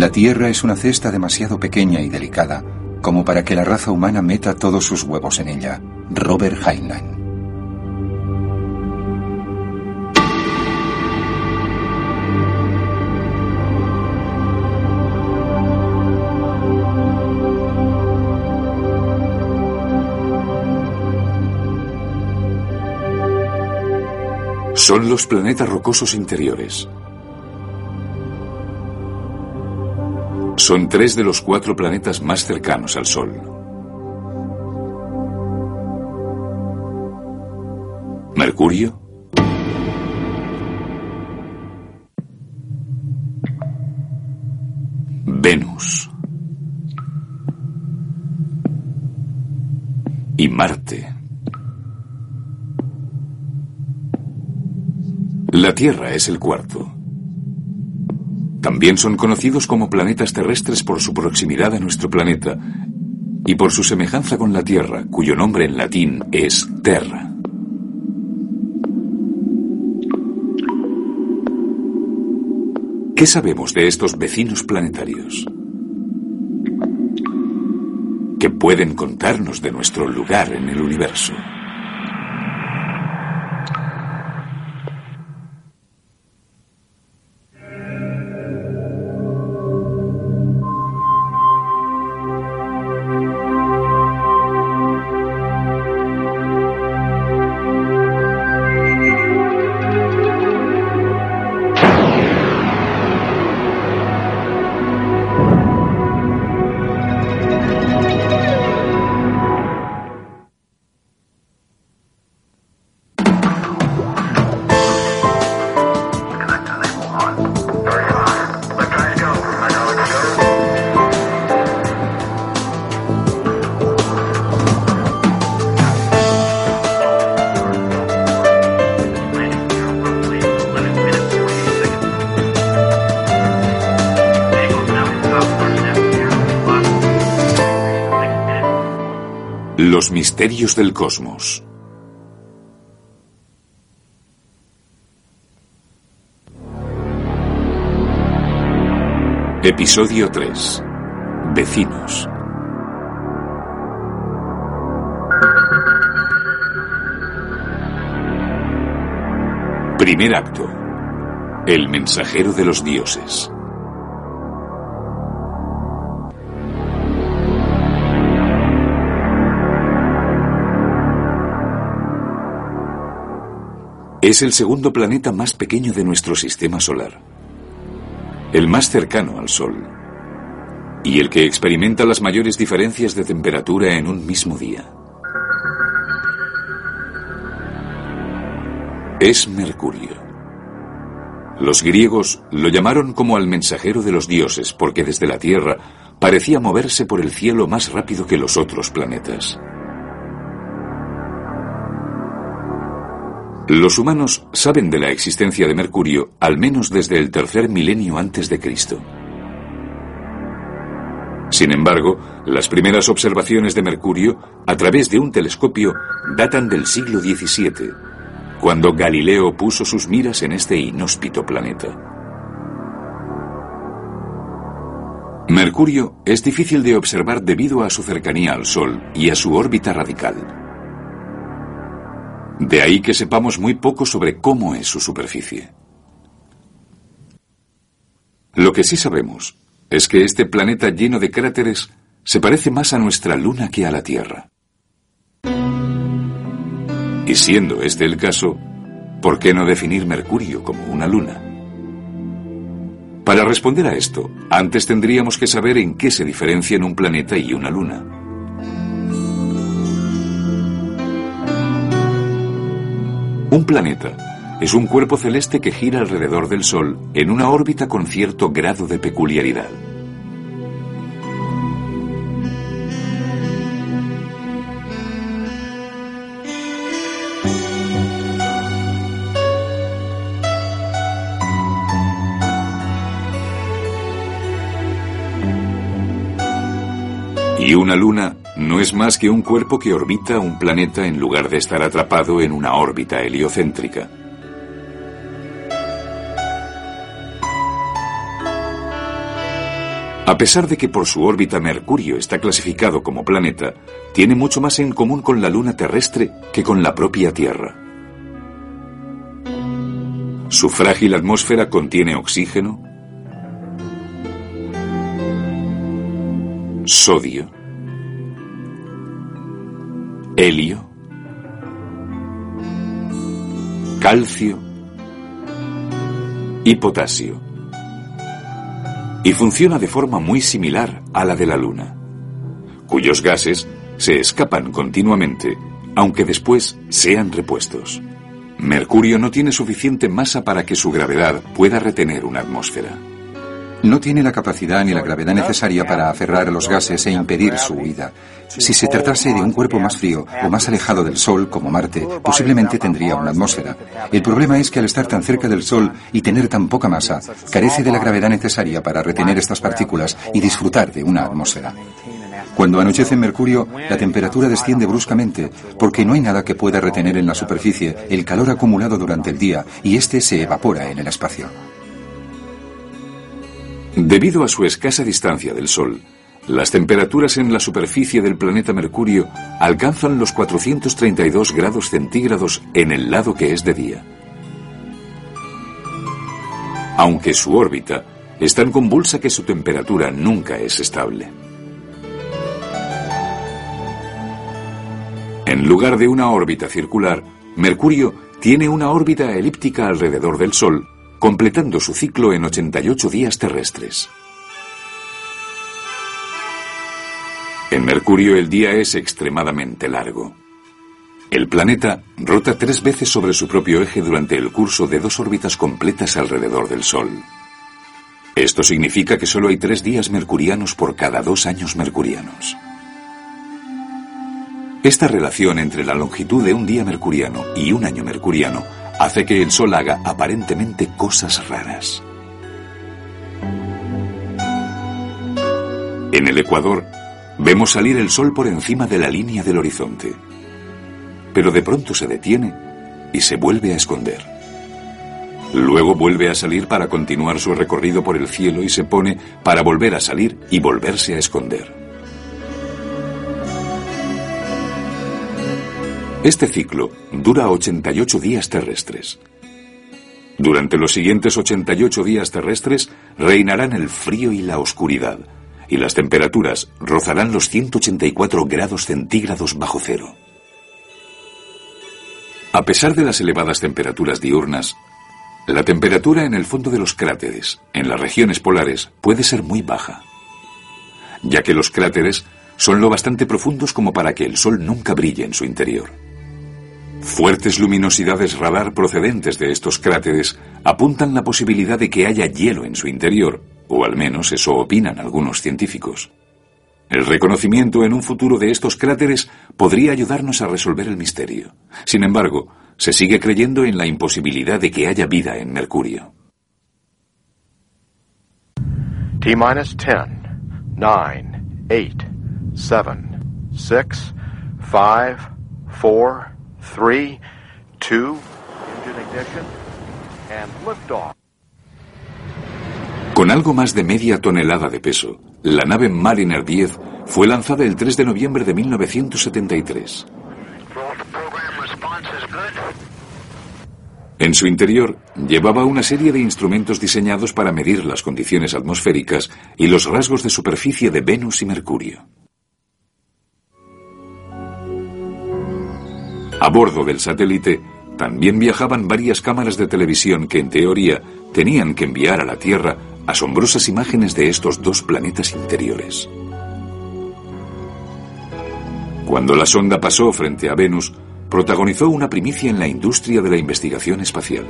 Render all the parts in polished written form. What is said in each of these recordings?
La Tierra es una cesta demasiado pequeña y delicada como para que la raza humana meta todos sus huevos en ella. Robert Heinlein. Son los planetas rocosos interiores. Son 3 de los 4 planetas más cercanos al Sol. Mercurio. Venus. Y Marte. La Tierra es el cuarto. También son conocidos como planetas terrestres por su proximidad a nuestro planeta y por su semejanza con la Tierra, cuyo nombre en latín es Terra. ¿Qué sabemos de estos vecinos planetarios? ¿Qué pueden contarnos de nuestro lugar en el universo? Los misterios del cosmos. Episodio 3. Vecinos. Primer acto. El mensajero de los dioses. Es el segundo planeta más pequeño de nuestro sistema solar, el más cercano al Sol, y el que experimenta las mayores diferencias de temperatura en un mismo día. Es Mercurio. Los griegos lo llamaron como al mensajero de los dioses porque desde la Tierra parecía moverse por el cielo más rápido que los otros planetas. Los humanos saben de la existencia de Mercurio al menos desde el 3er milenio antes de Cristo. Sin embargo, las primeras observaciones de Mercurio a través de un telescopio datan del siglo XVII, cuando Galileo puso sus miras en este inhóspito planeta. Mercurio es difícil de observar debido a su cercanía al Sol y a su órbita radical. De ahí que sepamos muy poco sobre cómo es su superficie. Lo que sí sabemos es que este planeta lleno de cráteres se parece más a nuestra Luna que a la Tierra. Y siendo este el caso, ¿por qué no definir Mercurio como una luna? Para responder a esto, antes tendríamos que saber en qué se diferencian un planeta y una luna. Un planeta es un cuerpo celeste que gira alrededor del Sol en una órbita con cierto grado de peculiaridad. Y una luna no es más que un cuerpo que orbita un planeta en lugar de estar atrapado en una órbita heliocéntrica. A pesar de que por su órbita Mercurio está clasificado como planeta, tiene mucho más en común con la Luna terrestre que con la propia Tierra. Su frágil atmósfera contiene oxígeno, sodio, helio, calcio y potasio, y funciona de forma muy similar a la de la Luna, cuyos gases se escapan continuamente, aunque después sean repuestos. Mercurio no tiene suficiente masa para que su gravedad pueda retener una atmósfera. No tiene la capacidad ni la gravedad necesaria para aferrar los gases e impedir su huida. Si se tratase de un cuerpo más frío o más alejado del Sol, como Marte, posiblemente tendría una atmósfera. El problema es que al estar tan cerca del Sol y tener tan poca masa, carece de la gravedad necesaria para retener estas partículas y disfrutar de una atmósfera. Cuando anochece en Mercurio, la temperatura desciende bruscamente porque no hay nada que pueda retener en la superficie el calor acumulado durante el día y este se evapora en el espacio. Debido a su escasa distancia del Sol, las temperaturas en la superficie del planeta Mercurio alcanzan los 432 grados centígrados en el lado que es de día. Aunque su órbita es tan convulsa que su temperatura nunca es estable. En lugar de una órbita circular, Mercurio tiene una órbita elíptica alrededor del Sol, completando su ciclo en 88 días terrestres. En Mercurio el día es extremadamente largo. El planeta rota 3 veces sobre su propio eje durante el curso de 2 órbitas completas alrededor del Sol. Esto significa que solo hay 3 días mercurianos por cada 2 años mercurianos. Esta relación entre la longitud de un día mercuriano y un año mercuriano hace que el Sol haga aparentemente cosas raras. En el ecuador, vemos salir el Sol por encima de la línea del horizonte, pero de pronto se detiene y se vuelve a esconder. Luego vuelve a salir para continuar su recorrido por el cielo y se pone para volver a salir y volverse a esconder. Este ciclo dura 88 días terrestres. Durante los siguientes 88 días terrestres reinarán el frío y la oscuridad, y las temperaturas rozarán los 184 grados centígrados bajo cero. A pesar de las elevadas temperaturas diurnas, la temperatura en el fondo de los cráteres, en las regiones polares, puede ser muy baja, ya que los cráteres son lo bastante profundos como para que el Sol nunca brille en su interior. Fuertes luminosidades radar procedentes de estos cráteres apuntan la posibilidad de que haya hielo en su interior, o al menos eso opinan algunos científicos. El reconocimiento en un futuro de estos cráteres podría ayudarnos a resolver el misterio. Sin embargo, se sigue creyendo en la imposibilidad de que haya vida en Mercurio. T-10, 9, 8, 7, 6, 5, 4... 3, 2, engine ignition, and liftoff. Con algo más de media tonelada de peso, la nave Mariner 10 fue lanzada el 3 de noviembre de 1973. En su interior llevaba una serie de instrumentos diseñados para medir las condiciones atmosféricas y los rasgos de superficie de Venus y Mercurio. A bordo del satélite también viajaban varias cámaras de televisión que en teoría tenían que enviar a la Tierra asombrosas imágenes de estos 2 planetas interiores. Cuando la sonda pasó frente a Venus, protagonizó una primicia en la industria de la investigación espacial.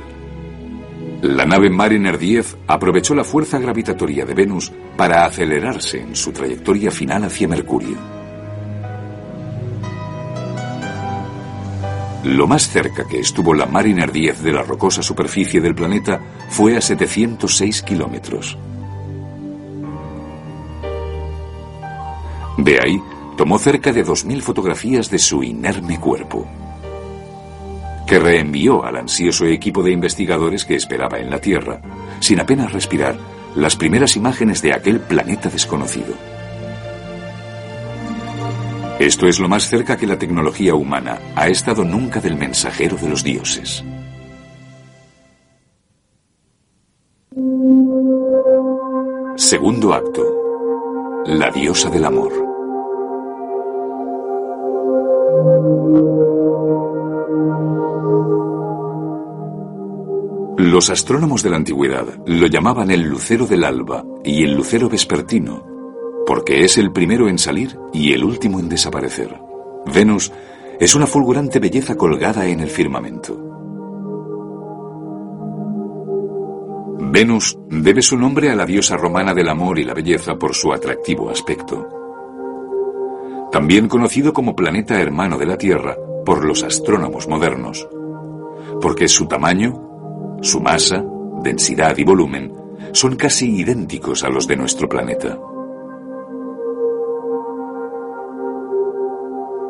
La nave Mariner 10 aprovechó la fuerza gravitatoria de Venus para acelerarse en su trayectoria final hacia Mercurio. Lo más cerca que estuvo la Mariner 10 de la rocosa superficie del planeta fue a 706 kilómetros. De ahí, tomó cerca de 2000 fotografías de su inerme cuerpo, que reenvió al ansioso equipo de investigadores que esperaba en la Tierra, sin apenas respirar, las primeras imágenes de aquel planeta desconocido. Esto es lo más cerca que la tecnología humana ha estado nunca del mensajero de los dioses. Segundo acto: la diosa del amor. Los astrónomos de la antigüedad lo llamaban el lucero del alba y el lucero vespertino, porque es el primero en salir y el último en desaparecer. Venus es una fulgurante belleza colgada en el firmamento. Venus debe su nombre a la diosa romana del amor y la belleza por su atractivo aspecto. También conocido como planeta hermano de la Tierra por los astrónomos modernos, porque su tamaño, su masa, densidad y volumen son casi idénticos a los de nuestro planeta.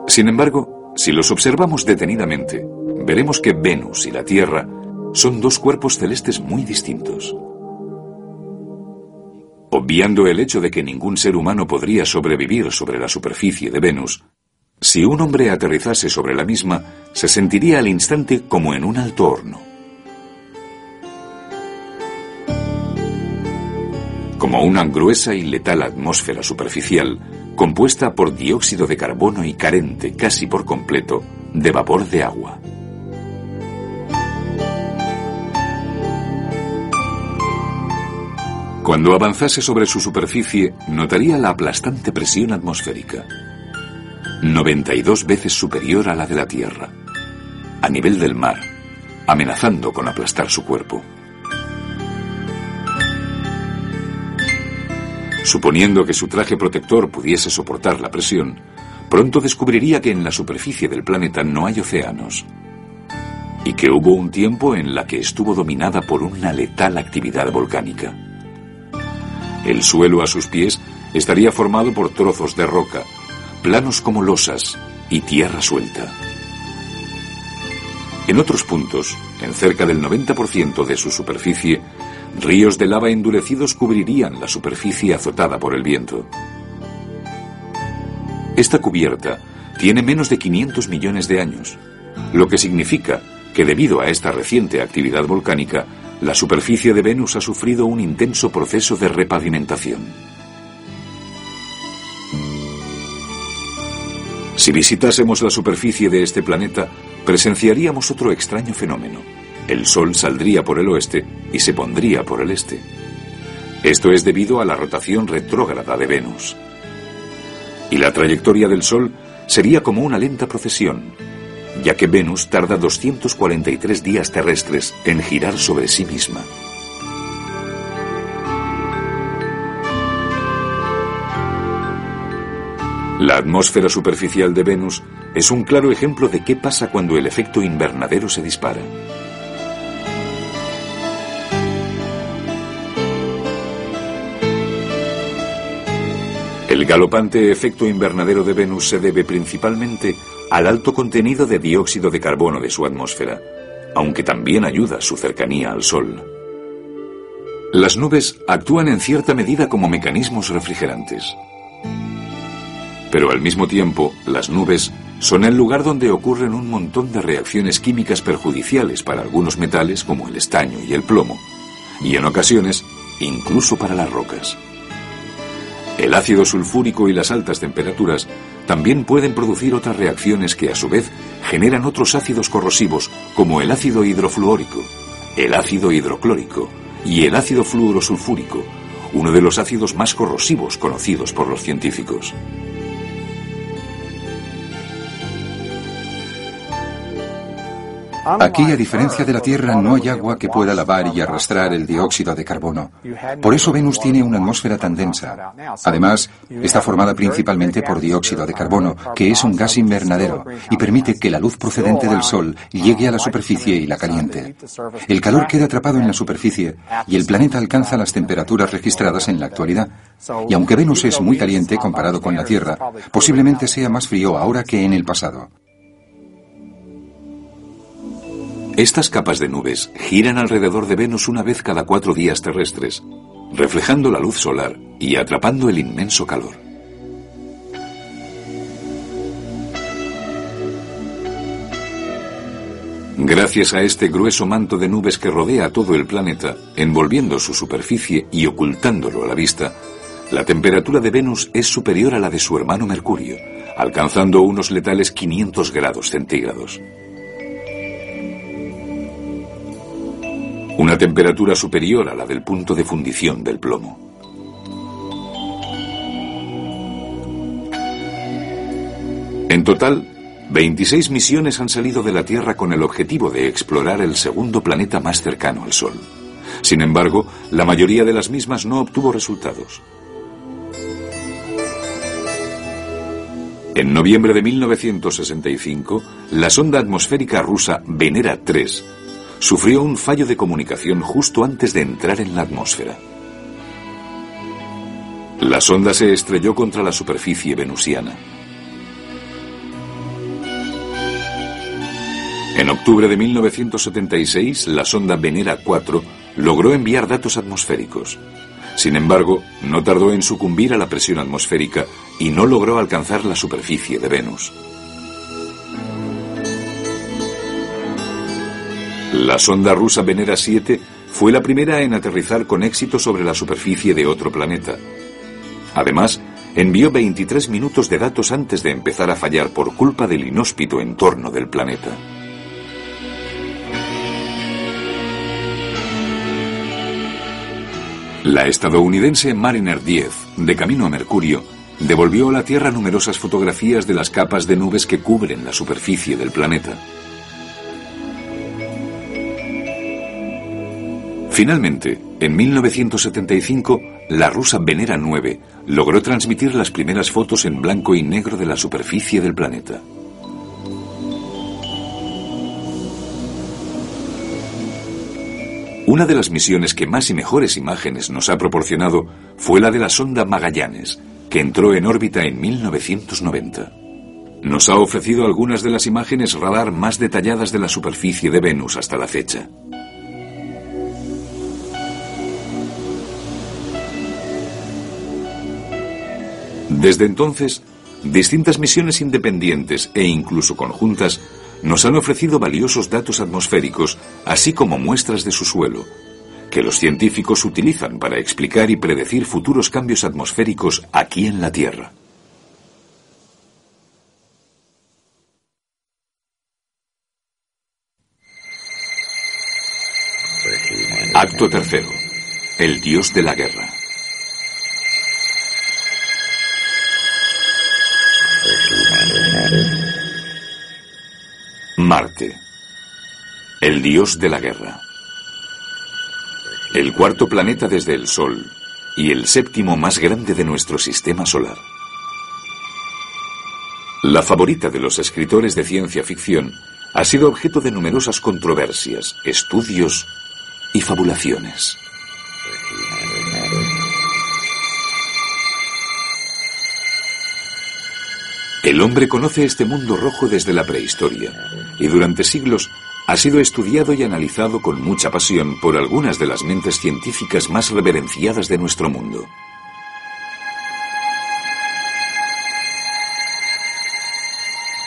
Sin embargo, si los observamos detenidamente, veremos que Venus y la Tierra son dos cuerpos celestes muy distintos. Obviando el hecho de que ningún ser humano podría sobrevivir sobre la superficie de Venus, si un hombre aterrizase sobre la misma, se sentiría al instante como en un alto horno. Como una gruesa y letal atmósfera superficial, compuesta por dióxido de carbono y carente casi por completo de vapor de agua. Cuando avanzase sobre su superficie, notaría la aplastante presión atmosférica, 92 veces superior a la de la Tierra, a nivel del mar, amenazando con aplastar su cuerpo. Suponiendo que su traje protector pudiese soportar la presión, pronto descubriría que en la superficie del planeta no hay océanos, y que hubo un tiempo en la que estuvo dominada por una letal actividad volcánica. El suelo a sus pies estaría formado por trozos de roca, planos como losas y tierra suelta. En otros puntos, en cerca del 90% de su superficie, ríos de lava endurecidos cubrirían la superficie azotada por el viento. Esta cubierta tiene menos de 500 millones de años, lo que significa que debido a esta reciente actividad volcánica, la superficie de Venus ha sufrido un intenso proceso de repavimentación. Si visitásemos la superficie de este planeta, presenciaríamos otro extraño fenómeno. El Sol saldría por el oeste y se pondría por el este. Esto es debido a la rotación retrógrada de Venus. Y la trayectoria del Sol sería como una lenta procesión, ya que Venus tarda 243 días terrestres en girar sobre sí misma. La atmósfera superficial de Venus es un claro ejemplo de qué pasa cuando el efecto invernadero se dispara. El galopante efecto invernadero de Venus se debe principalmente al alto contenido de dióxido de carbono de su atmósfera, aunque también ayuda su cercanía al Sol. Las nubes actúan en cierta medida como mecanismos refrigerantes. Pero al mismo tiempo, las nubes son el lugar donde ocurren un montón de reacciones químicas perjudiciales para algunos metales como el estaño y el plomo, y en ocasiones, incluso para las rocas. El ácido sulfúrico y las altas temperaturas también pueden producir otras reacciones que a su vez generan otros ácidos corrosivos como el ácido hidrofluórico, el ácido hidroclórico y el ácido fluorosulfúrico, uno de los ácidos más corrosivos conocidos por los científicos. Aquí, a diferencia de la Tierra, no hay agua que pueda lavar y arrastrar el dióxido de carbono. Por eso Venus tiene una atmósfera tan densa. Además, está formada principalmente por dióxido de carbono, que es un gas invernadero, y permite que la luz procedente del Sol llegue a la superficie y la caliente. El calor queda atrapado en la superficie, y el planeta alcanza las temperaturas registradas en la actualidad. Y aunque Venus es muy caliente comparado con la Tierra, posiblemente sea más frío ahora que en el pasado. Estas capas de nubes giran alrededor de Venus una vez cada 4 días terrestres, reflejando la luz solar y atrapando el inmenso calor. Gracias a este grueso manto de nubes que rodea a todo el planeta, envolviendo su superficie y ocultándolo a la vista, la temperatura de Venus es superior a la de su hermano Mercurio, alcanzando unos letales 500 grados centígrados. Una temperatura superior a la del punto de fundición del plomo. En total, 26 misiones han salido de la Tierra con el objetivo de explorar el segundo planeta más cercano al Sol. Sin embargo, la mayoría de las mismas no obtuvo resultados. En noviembre de 1965, la sonda atmosférica rusa Venera 3 sufrió un fallo de comunicación justo antes de entrar en la atmósfera. La sonda se estrelló contra la superficie venusiana. En octubre de 1976, la sonda Venera 4 logró enviar datos atmosféricos. Sin embargo, no tardó en sucumbir a la presión atmosférica y no logró alcanzar la superficie de Venus. La sonda rusa Venera 7 fue la primera en aterrizar con éxito sobre la superficie de otro planeta. Además, envió 23 minutos de datos antes de empezar a fallar por culpa del inhóspito entorno del planeta. La estadounidense Mariner 10, de camino a Mercurio, devolvió a la Tierra numerosas fotografías de las capas de nubes que cubren la superficie del planeta. Finalmente, en 1975, la rusa Venera 9 logró transmitir las primeras fotos en blanco y negro de la superficie del planeta. Una de las misiones que más y mejores imágenes nos ha proporcionado fue la de la sonda Magallanes, que entró en órbita en 1990. Nos ha ofrecido algunas de las imágenes radar más detalladas de la superficie de Venus hasta la fecha. Desde entonces, distintas misiones independientes e incluso conjuntas nos han ofrecido valiosos datos atmosféricos, así como muestras de su suelo, que los científicos utilizan para explicar y predecir futuros cambios atmosféricos aquí en la Tierra. Acto tercero. El dios de la guerra. Marte, el dios de la guerra. El cuarto planeta desde el Sol y el séptimo más grande de nuestro sistema solar. La favorita de los escritores de ciencia ficción ha sido objeto de numerosas controversias, estudios y fabulaciones. El hombre conoce este mundo rojo desde la prehistoria y durante siglos ha sido estudiado y analizado con mucha pasión por algunas de las mentes científicas más reverenciadas de nuestro mundo.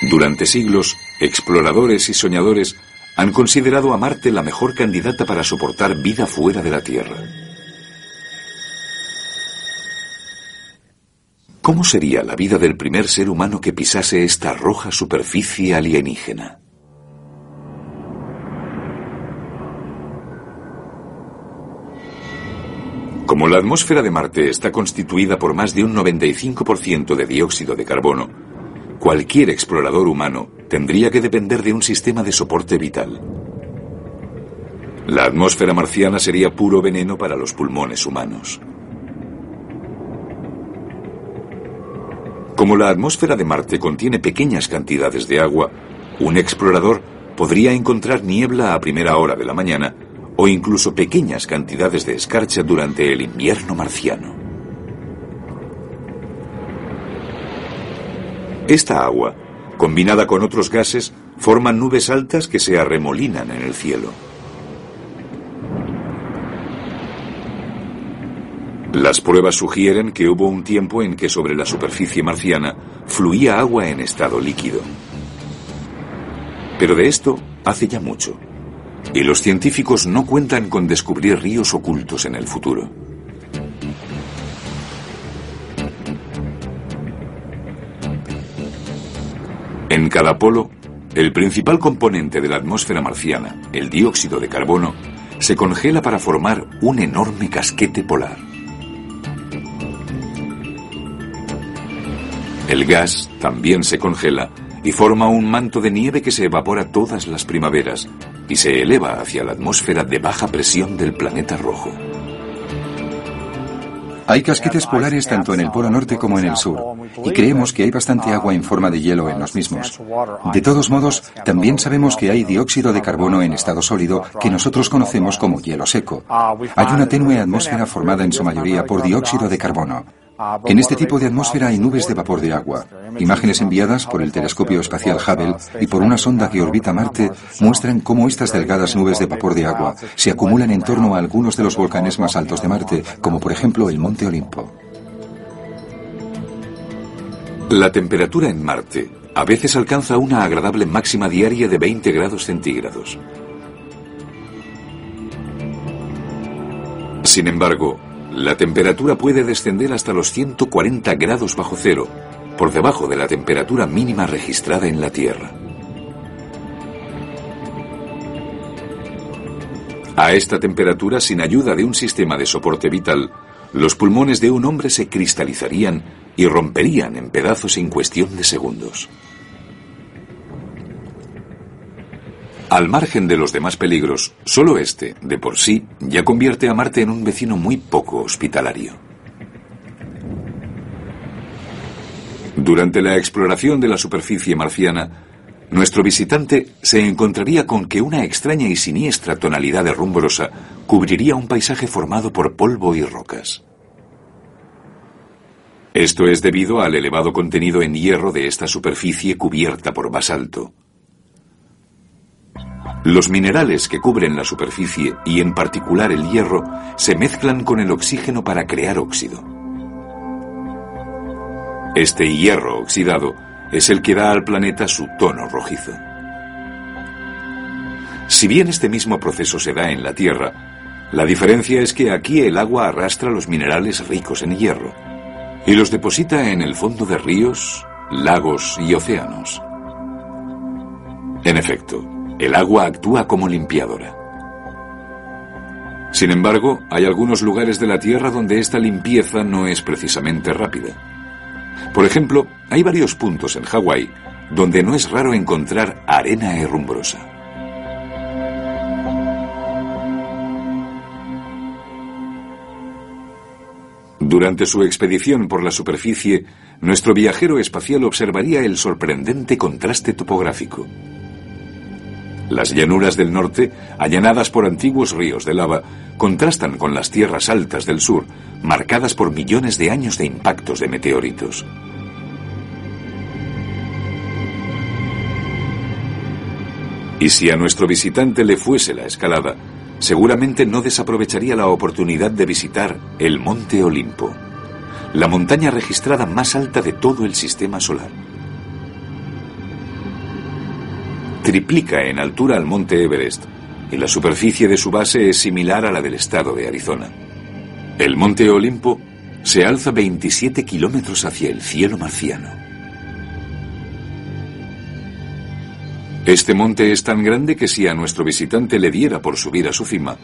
Durante siglos, exploradores y soñadores han considerado a Marte la mejor candidata para soportar vida fuera de la Tierra. ¿Cómo sería la vida del primer ser humano que pisase esta roja superficie alienígena? Como la atmósfera de Marte está constituida por más de un 95% de dióxido de carbono, cualquier explorador humano tendría que depender de un sistema de soporte vital. La atmósfera marciana sería puro veneno para los pulmones humanos. Como la atmósfera de Marte contiene pequeñas cantidades de agua, un explorador podría encontrar niebla a primera hora de la mañana o incluso pequeñas cantidades de escarcha durante el invierno marciano. Esta agua, combinada con otros gases, forma nubes altas que se arremolinan en el cielo. Las pruebas sugieren que hubo un tiempo en que sobre la superficie marciana fluía agua en estado líquido. Pero de esto hace ya mucho, y los científicos no cuentan con descubrir ríos ocultos en el futuro. En cada polo, el principal componente de la atmósfera marciana, el dióxido de carbono, se congela para formar un enorme casquete polar. El gas también se congela y forma un manto de nieve que se evapora todas las primaveras y se eleva hacia la atmósfera de baja presión del planeta rojo. Hay casquetes polares tanto en el polo norte como en el sur, y creemos que hay bastante agua en forma de hielo en los mismos. De todos modos, también sabemos que hay dióxido de carbono en estado sólido que nosotros conocemos como hielo seco. Hay una tenue atmósfera formada en su mayoría por dióxido de carbono. En este tipo de atmósfera hay nubes de vapor de agua. Imágenes enviadas por el telescopio espacial Hubble y por una sonda que orbita Marte muestran cómo estas delgadas nubes de vapor de agua se acumulan en torno a algunos de los volcanes más altos de Marte, como por ejemplo el Monte Olimpo. La temperatura en Marte a veces alcanza una agradable máxima diaria de 20 grados centígrados. Sin embargo, la temperatura puede descender hasta los 140 grados bajo cero, por debajo de la temperatura mínima registrada en la Tierra. A esta temperatura, sin ayuda de un sistema de soporte vital, los pulmones de un hombre se cristalizarían y romperían en pedazos en cuestión de segundos. Al margen de los demás peligros, solo este, de por sí, ya convierte a Marte en un vecino muy poco hospitalario. Durante la exploración de la superficie marciana, nuestro visitante se encontraría con que una extraña y siniestra tonalidad herrumbrosa cubriría un paisaje formado por polvo y rocas. Esto es debido al elevado contenido en hierro de esta superficie cubierta por basalto. Los minerales que cubren la superficie, y en particular el hierro, se mezclan con el oxígeno para crear óxido. Este hierro oxidado es el que da al planeta su tono rojizo. Si bien este mismo proceso se da en la Tierra, la diferencia es que aquí el agua arrastra los minerales ricos en hierro y los deposita en el fondo de ríos, lagos y océanos. En efecto, el agua actúa como limpiadora. Sin embargo, hay algunos lugares de la Tierra donde esta limpieza no es precisamente rápida. Por ejemplo, hay varios puntos en Hawái donde no es raro encontrar arena herrumbrosa. Durante su expedición por la superficie, nuestro viajero espacial observaría el sorprendente contraste topográfico. Las llanuras del norte, allanadas por antiguos ríos de lava, contrastan con las tierras altas del sur, marcadas por millones de años de impactos de meteoritos. Y si a nuestro visitante le fuese la escalada, seguramente no desaprovecharía la oportunidad de visitar el Monte Olimpo, la montaña registrada más alta de todo el sistema solar. Triplica en altura al monte Everest, y la superficie de su base es similar a la del estado de Arizona. El monte Olimpo se alza 27 kilómetros hacia el cielo marciano. Este monte es tan grande que si a nuestro visitante le diera por subir a su cima,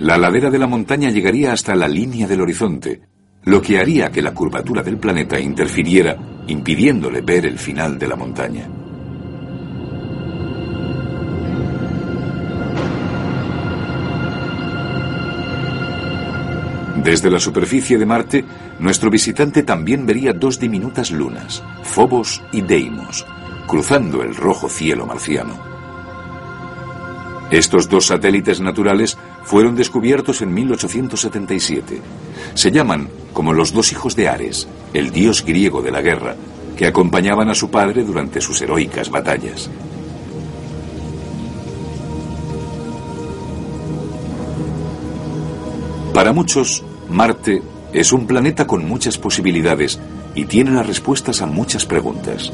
la ladera de la montaña llegaría hasta la línea del horizonte, lo que haría que la curvatura del planeta interfiriera, impidiéndole ver el final de la montaña. Desde la superficie de Marte, nuestro visitante también vería dos diminutas lunas, Fobos y Deimos, cruzando el rojo cielo marciano. Estos dos satélites naturales fueron descubiertos en 1877. Se llaman como los dos hijos de Ares, el dios griego de la guerra, que acompañaban a su padre durante sus heroicas batallas. Para muchos, Marte Es un planeta con muchas posibilidades y tiene las respuestas a muchas preguntas.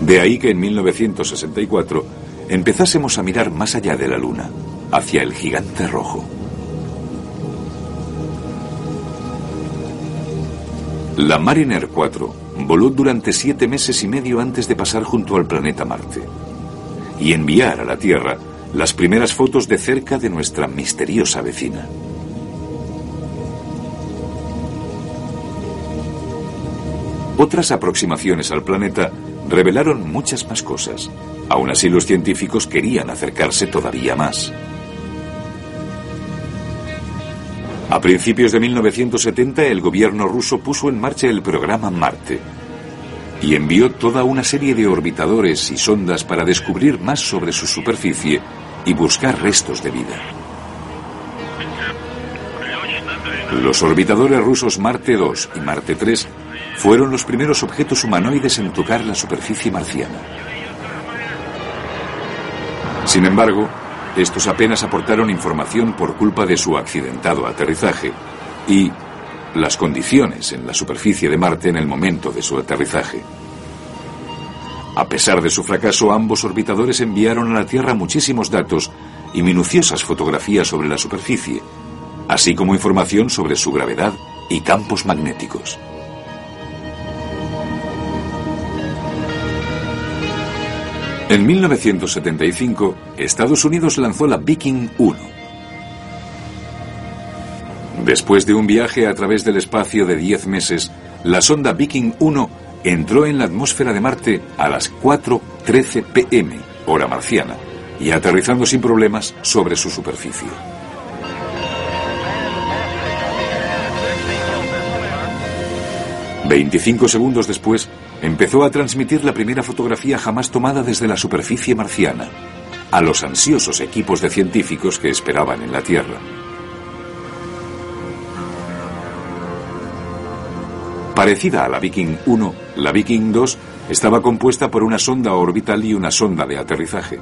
De ahí que en 1964 empezásemos a mirar más allá de la Luna, hacia el gigante rojo. La Mariner 4 voló durante 7 meses y medio antes de pasar junto al planeta Marte y enviar a la Tierra las primeras fotos de cerca de nuestra misteriosa vecina. Otras aproximaciones al planeta revelaron muchas más cosas. Aún así, los científicos querían acercarse todavía más. A principios de 1970, el gobierno ruso puso en marcha el programa Marte y envió toda una serie de orbitadores y sondas para descubrir más sobre su superficie y buscar restos de vida. Los orbitadores rusos Marte II y Marte III fueron los primeros objetos humanoides en tocar la superficie marciana. Sin embargo, estos apenas aportaron información por culpa de su accidentado aterrizaje y las condiciones en la superficie de Marte en el momento de su aterrizaje. A pesar de su fracaso, ambos orbitadores enviaron a la Tierra muchísimos datos y minuciosas fotografías sobre la superficie, así como información sobre su gravedad y campos magnéticos. En 1975, Estados Unidos lanzó la Viking 1. Después de un viaje a través del espacio de 10 meses, la sonda Viking 1 entró en la atmósfera de Marte a las 4:13 p.m., hora marciana, y aterrizando sin problemas sobre su superficie. ...25 segundos después... empezó a transmitir la primera fotografía jamás tomada desde la superficie marciana a los ansiosos equipos de científicos que esperaban en la Tierra. Parecida a la Viking 1, la Viking 2 estaba compuesta por una sonda orbital y una sonda de aterrizaje.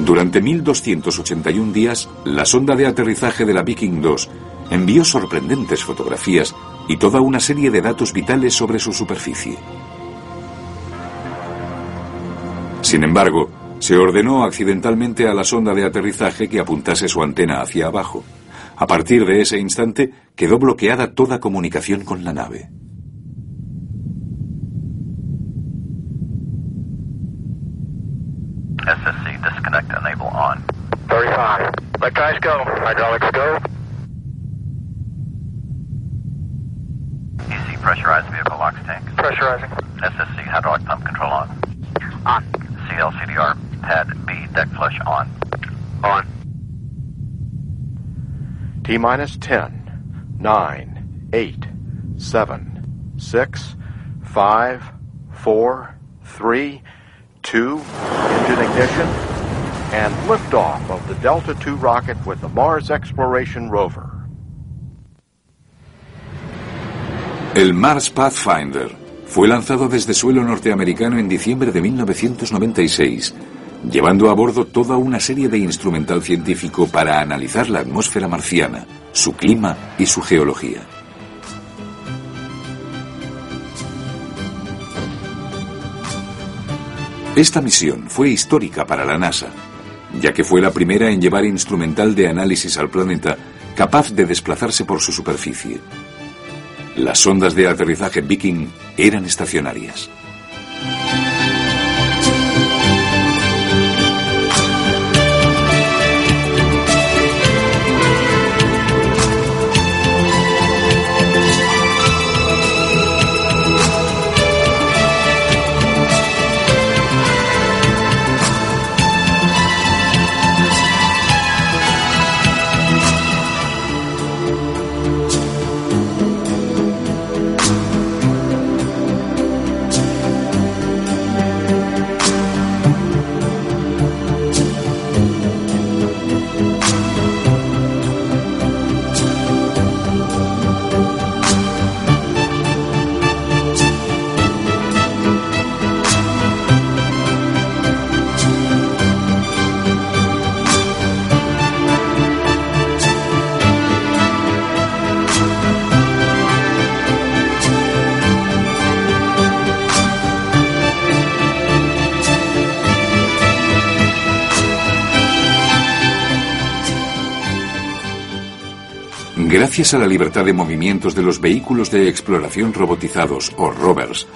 Durante 1281 días, la sonda de aterrizaje de la Viking 2 envió sorprendentes fotografías y toda una serie de datos vitales sobre su superficie. Sin embargo, se ordenó accidentalmente a la sonda de aterrizaje que apuntase su antena hacia abajo. A partir de ese instante, quedó bloqueada toda comunicación con la nave. SSC disconnect enable on. 35. Let guys go. Hydraulics go. EC pressurized vehicle locks tank. Pressurizing. SSC hydraulic pump control on. On. CLCDR pad B deck flush on. On. T minus 10, 9, 8, 7, 6, 5, 4, 3, 2, engine ignition, and liftoff of the Delta II rocket with the Mars Exploration Rover. El Mars Pathfinder fue lanzado desde suelo norteamericano en diciembre de 1996, llevando a bordo toda una serie de instrumental científico para analizar la atmósfera marciana, su clima y su geología. Esta misión fue histórica para la NASA, ya que fue la primera en llevar instrumental de análisis al planeta capaz de desplazarse por su superficie. Las sondas de aterrizaje Viking eran estacionarias. Gracias a la libertad de movimientos de los vehículos de exploración robotizados o rovers,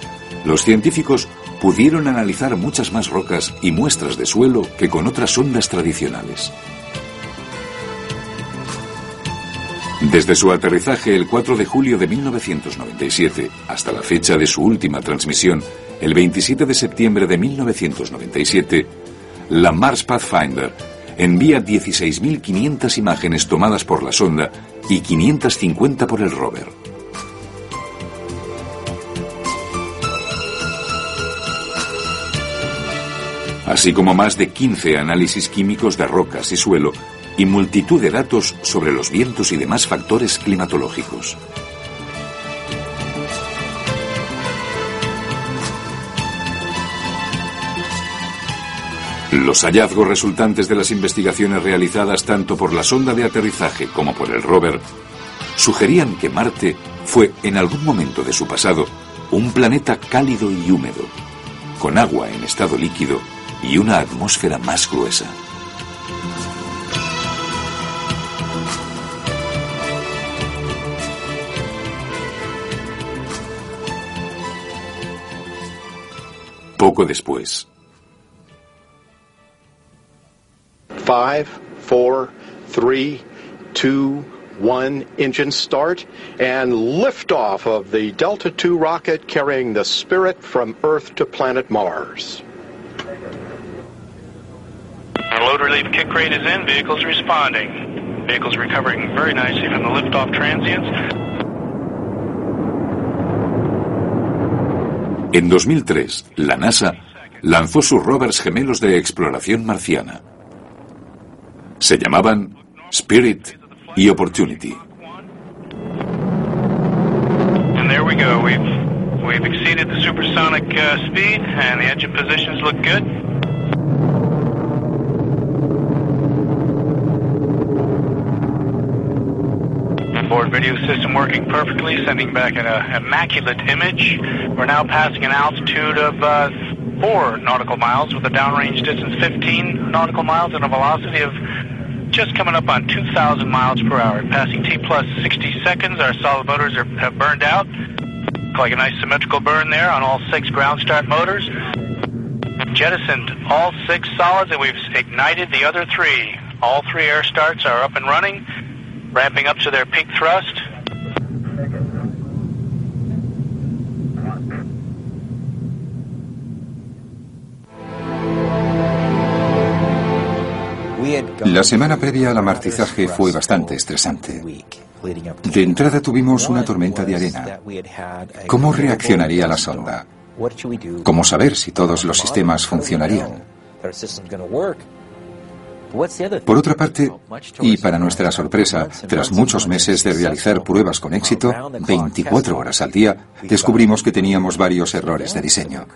los científicos pudieron analizar muchas más rocas y muestras de suelo que con otras sondas tradicionales. Desde su aterrizaje el 4 de julio de 1997 hasta la fecha de su última transmisión, el 27 de septiembre de 1997, la Mars Pathfinder envía 16.500 imágenes tomadas por la sonda y 550 por el rover. Así como más de 15 análisis químicos de rocas y suelo, y multitud de datos sobre los vientos y demás factores climatológicos. Los hallazgos resultantes de las investigaciones realizadas tanto por la sonda de aterrizaje como por el rover sugerían que Marte fue en algún momento de su pasado un planeta cálido y húmedo, con agua en estado líquido y una atmósfera más gruesa. Poco después. 5, 4, 3, 2, 1, engine start and liftoff of the Delta II rocket carrying the Spirit from Earth to planet Mars. Load relief kick crate is in, vehicles responding. Vehicles recovering very nicely from the liftoff transients. En 2003, la NASA lanzó sus rovers gemelos de exploración marciana. Se llamaban Spirit y Opportunity. And there we go. We've exceeded the supersonic speed and the engine positions look good. Board video system working perfectly, sending back an immaculate image. We're now passing an altitude of 4 nautical miles with a downrange distance 15 nautical miles and a velocity of just coming up on 2,000 miles per hour. Passing T plus 60 seconds, our solid motors have burned out. Looks like a nice symmetrical burn there on all 6 ground start motors. Jettisoned all 6 solids and we've ignited the other 3. All 3 air starts are up and running. Ramping up to their peak thrust. La semana previa al amartizaje fue bastante estresante. De entrada tuvimos una tormenta de arena. ¿Cómo reaccionaría la sonda? ¿Cómo saber si todos los sistemas funcionarían? Por otra parte, y para nuestra sorpresa, tras muchos meses de realizar pruebas con éxito, 24 horas al día, descubrimos que teníamos varios errores de diseño.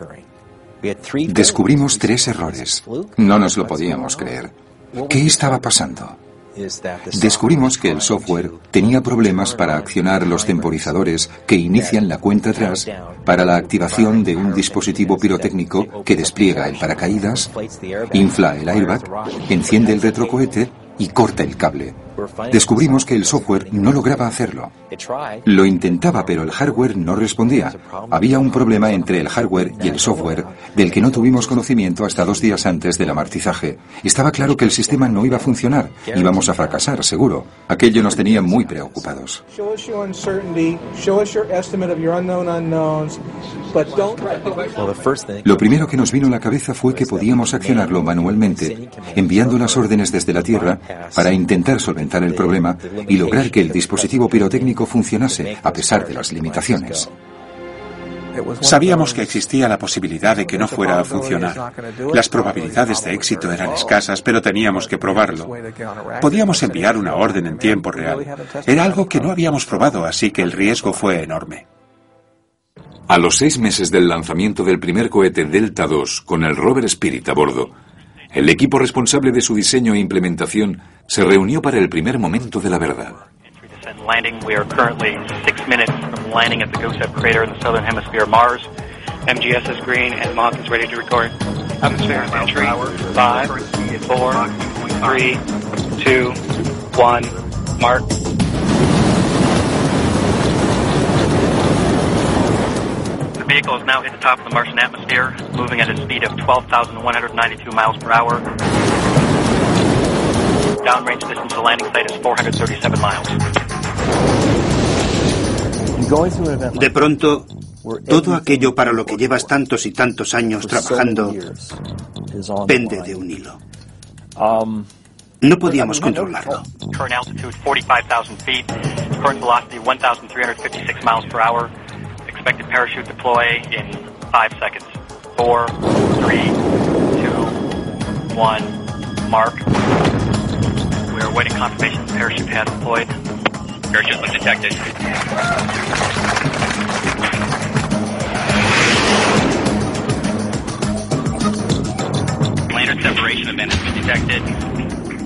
Descubrimos 3 errores. No nos lo podíamos creer. ¿Qué estaba pasando? Descubrimos que el software tenía problemas para accionar los temporizadores que inician la cuenta atrás para la activación de un dispositivo pirotécnico que despliega el paracaídas, infla el airbag, enciende el retrocohete y corta el cable. Descubrimos que el software no lograba hacerlo. Lo intentaba, pero el hardware no respondía. Había un problema entre el hardware y el software del que no tuvimos conocimiento hasta 2 días antes del amartizaje. Estaba claro que el sistema no iba a funcionar. Íbamos a fracasar, seguro. Aquello nos tenía muy preocupados. Lo primero que nos vino a la cabeza fue que podíamos accionarlo manualmente, enviando las órdenes desde la Tierra para intentar solventar el problema y lograr que el dispositivo pirotécnico funcionase a pesar de las limitaciones. Sabíamos que existía la posibilidad de que no fuera a funcionar. Las probabilidades de éxito eran escasas, pero teníamos que probarlo. Podíamos enviar una orden en tiempo real. Era algo que no habíamos probado, así que el riesgo fue enorme. A los 6 meses del lanzamiento del primer cohete Delta II con el rover Spirit a bordo, el equipo responsable de su diseño e implementación se reunió para el primer momento de la verdad. The vehicle is now hit the top of the Martian atmosphere, moving at a speed of 12,192 miles per hour. Downrange distance to landing site is 437 miles. De pronto, todo aquello para lo que llevas tantos y tantos años trabajando pende de un hilo. No podíamos controlarlo. Current altitude 45,000 feet. Current velocity 1,356 miles per hour. Expected parachute deploy in 5 seconds. 4, 3, 2, 1. Mark. We are awaiting confirmation the parachute has deployed. Parachute was detected. Lander separation amendment detected.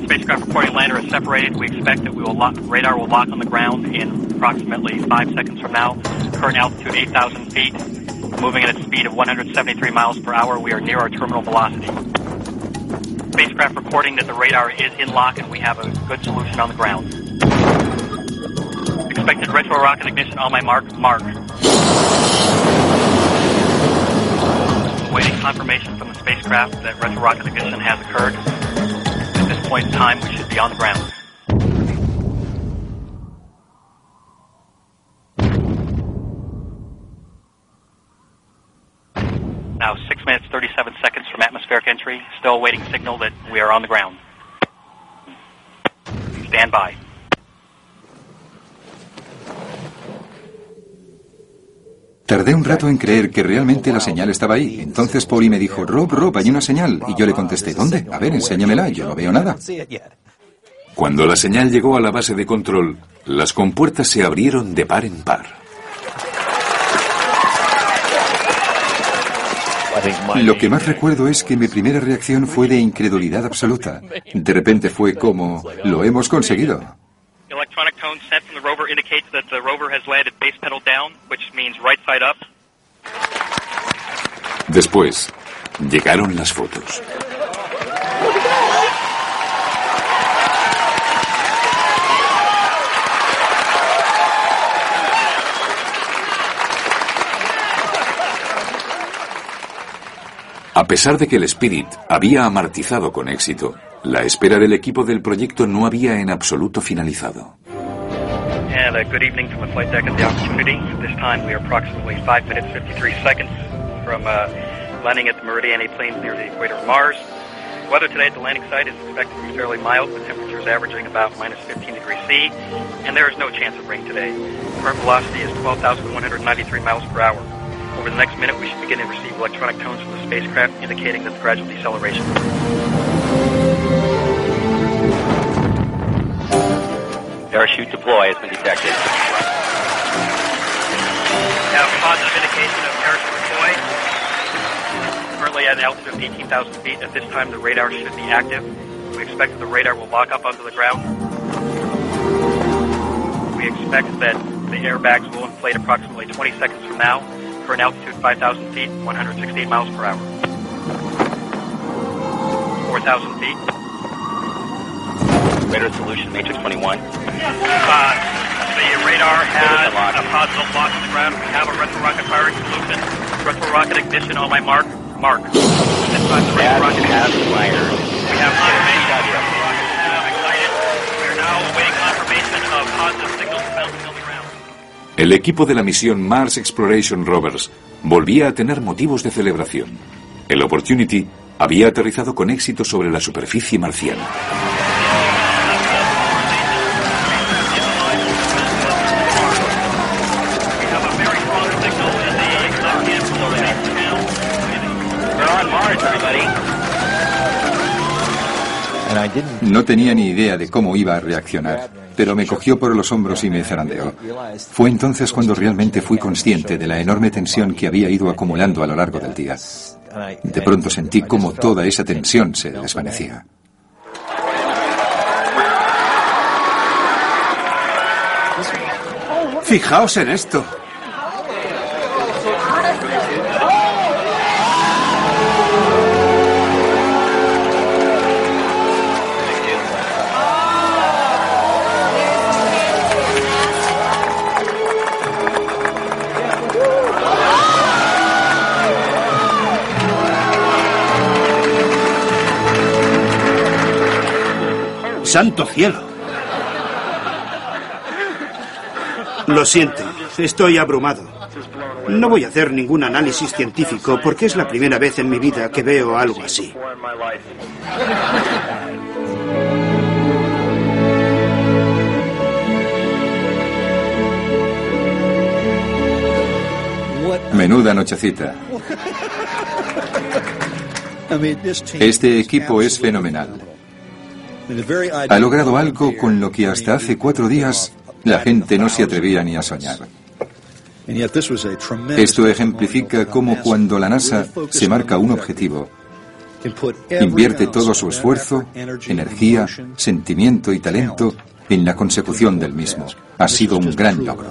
Spacecraft reporting lander is separated. We expect that radar will lock on the ground in approximately 5 seconds from now. Current altitude 8,000 feet. Moving at a speed of 173 miles per hour. We are near our terminal velocity. Spacecraft reporting that the radar is in lock and we have a good solution on the ground. Expected retro rocket ignition on my mark. Mark. Awaiting confirmation from the spacecraft that retro rocket ignition has occurred. Point in time, we should be on the ground. Now 6 minutes 37 seconds from atmospheric entry, still awaiting signal that we are on the ground. Stand by. Tardé un rato en creer que realmente la señal estaba ahí. Entonces Poli me dijo, Rob, hay una señal. Y yo le contesté, ¿dónde? A ver, enséñamela, yo no veo nada. Cuando la señal llegó a la base de control, las compuertas se abrieron de par en par. Lo que más recuerdo es que mi primera reacción fue de incredulidad absoluta. De repente fue como, lo hemos conseguido. Electronic tone sent from the rover indicates that the rover has landed base pedal down, which means right side up. Después, llegaron las fotos. A pesar de que el Spirit había amartizado con éxito, la espera del equipo del proyecto no había en absoluto finalizado. Over the next minute, we should begin to receive electronic tones from the spacecraft indicating the gradual deceleration. Parachute deploy has been detected. We have positive indication of parachute deploy. Currently at an altitude of 18,000 feet. At this time, the radar should be active. We expect that the radar will lock up onto the ground. We expect that the airbags will inflate approximately 20 seconds from now. Current altitude 5,000 feet, 168 miles per hour. 4,000 feet. Radar solution, Matrix 21. The radar has a positive lock on the ground. We have a retro rocket firing solution. Retro rocket ignition on my mark. Mark. This time the retro rocket has fired. We have confirmation. The retro rocket is ignited. We are now awaiting confirmation of positive signal to the ground. El equipo de la misión Mars Exploration Rovers volvía a tener motivos de celebración. El Opportunity había aterrizado con éxito sobre la superficie marciana. No tenía ni idea de cómo iba a reaccionar, pero me cogió por los hombros y me zarandeó. Fue entonces cuando realmente fui consciente de la enorme tensión que había ido acumulando a lo largo del día. De pronto sentí cómo toda esa tensión se desvanecía. Fijaos en esto. santo cielo. Lo siento, estoy abrumado. No voy a hacer ningún análisis científico porque es la primera vez en mi vida que veo algo así. Menuda nochecita. Este equipo es fenomenal. Ha logrado algo con lo que hasta hace 4 días la gente no se atrevía ni a soñar. Esto ejemplifica cómo cuando la NASA se marca un objetivo, invierte todo su esfuerzo, energía, sentimiento y talento en la consecución del mismo. Ha sido un gran logro.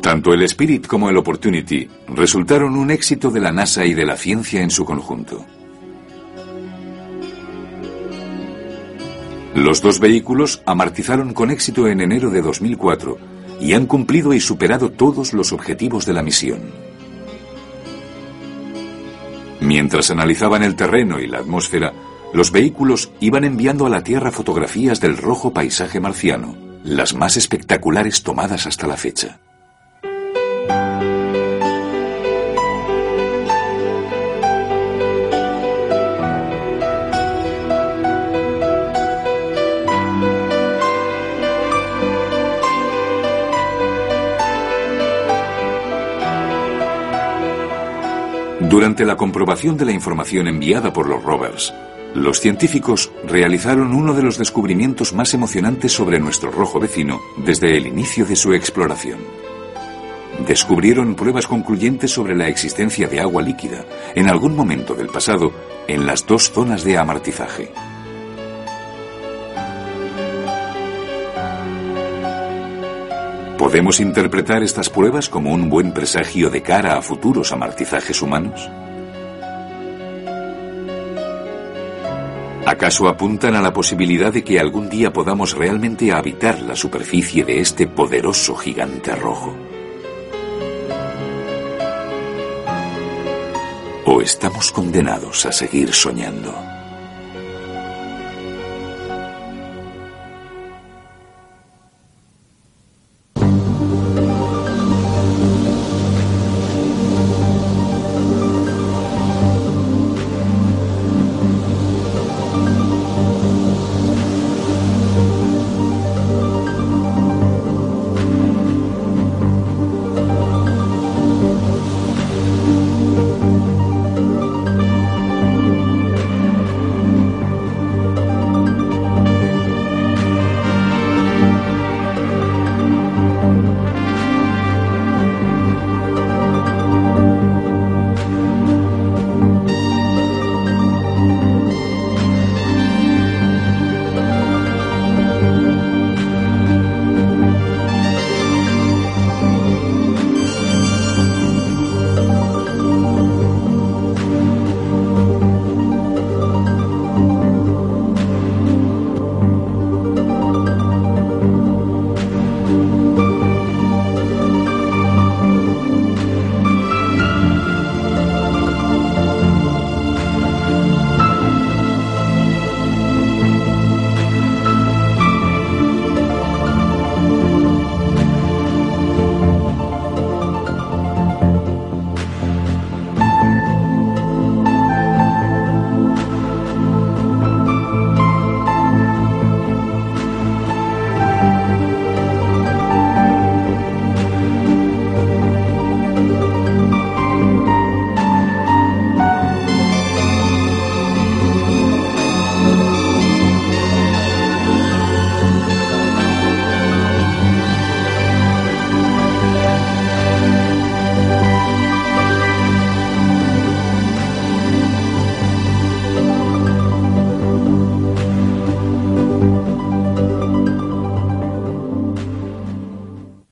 Tanto el Spirit como el Opportunity resultaron un éxito de la NASA y de la ciencia en su conjunto. Los dos vehículos amartizaron con éxito en enero de 2004 y han cumplido y superado todos los objetivos de la misión. Mientras analizaban el terreno y la atmósfera, los vehículos iban enviando a la Tierra fotografías del rojo paisaje marciano, las más espectaculares tomadas hasta la fecha. Durante la comprobación de la información enviada por los rovers, los científicos realizaron uno de los descubrimientos más emocionantes sobre nuestro rojo vecino desde el inicio de su exploración. Descubrieron pruebas concluyentes sobre la existencia de agua líquida en algún momento del pasado en las dos zonas de amartizaje. ¿Podemos interpretar estas pruebas como un buen presagio de cara a futuros amartizajes humanos? ¿Acaso apuntan a la posibilidad de que algún día podamos realmente habitar la superficie de este poderoso gigante rojo? ¿O estamos condenados a seguir soñando?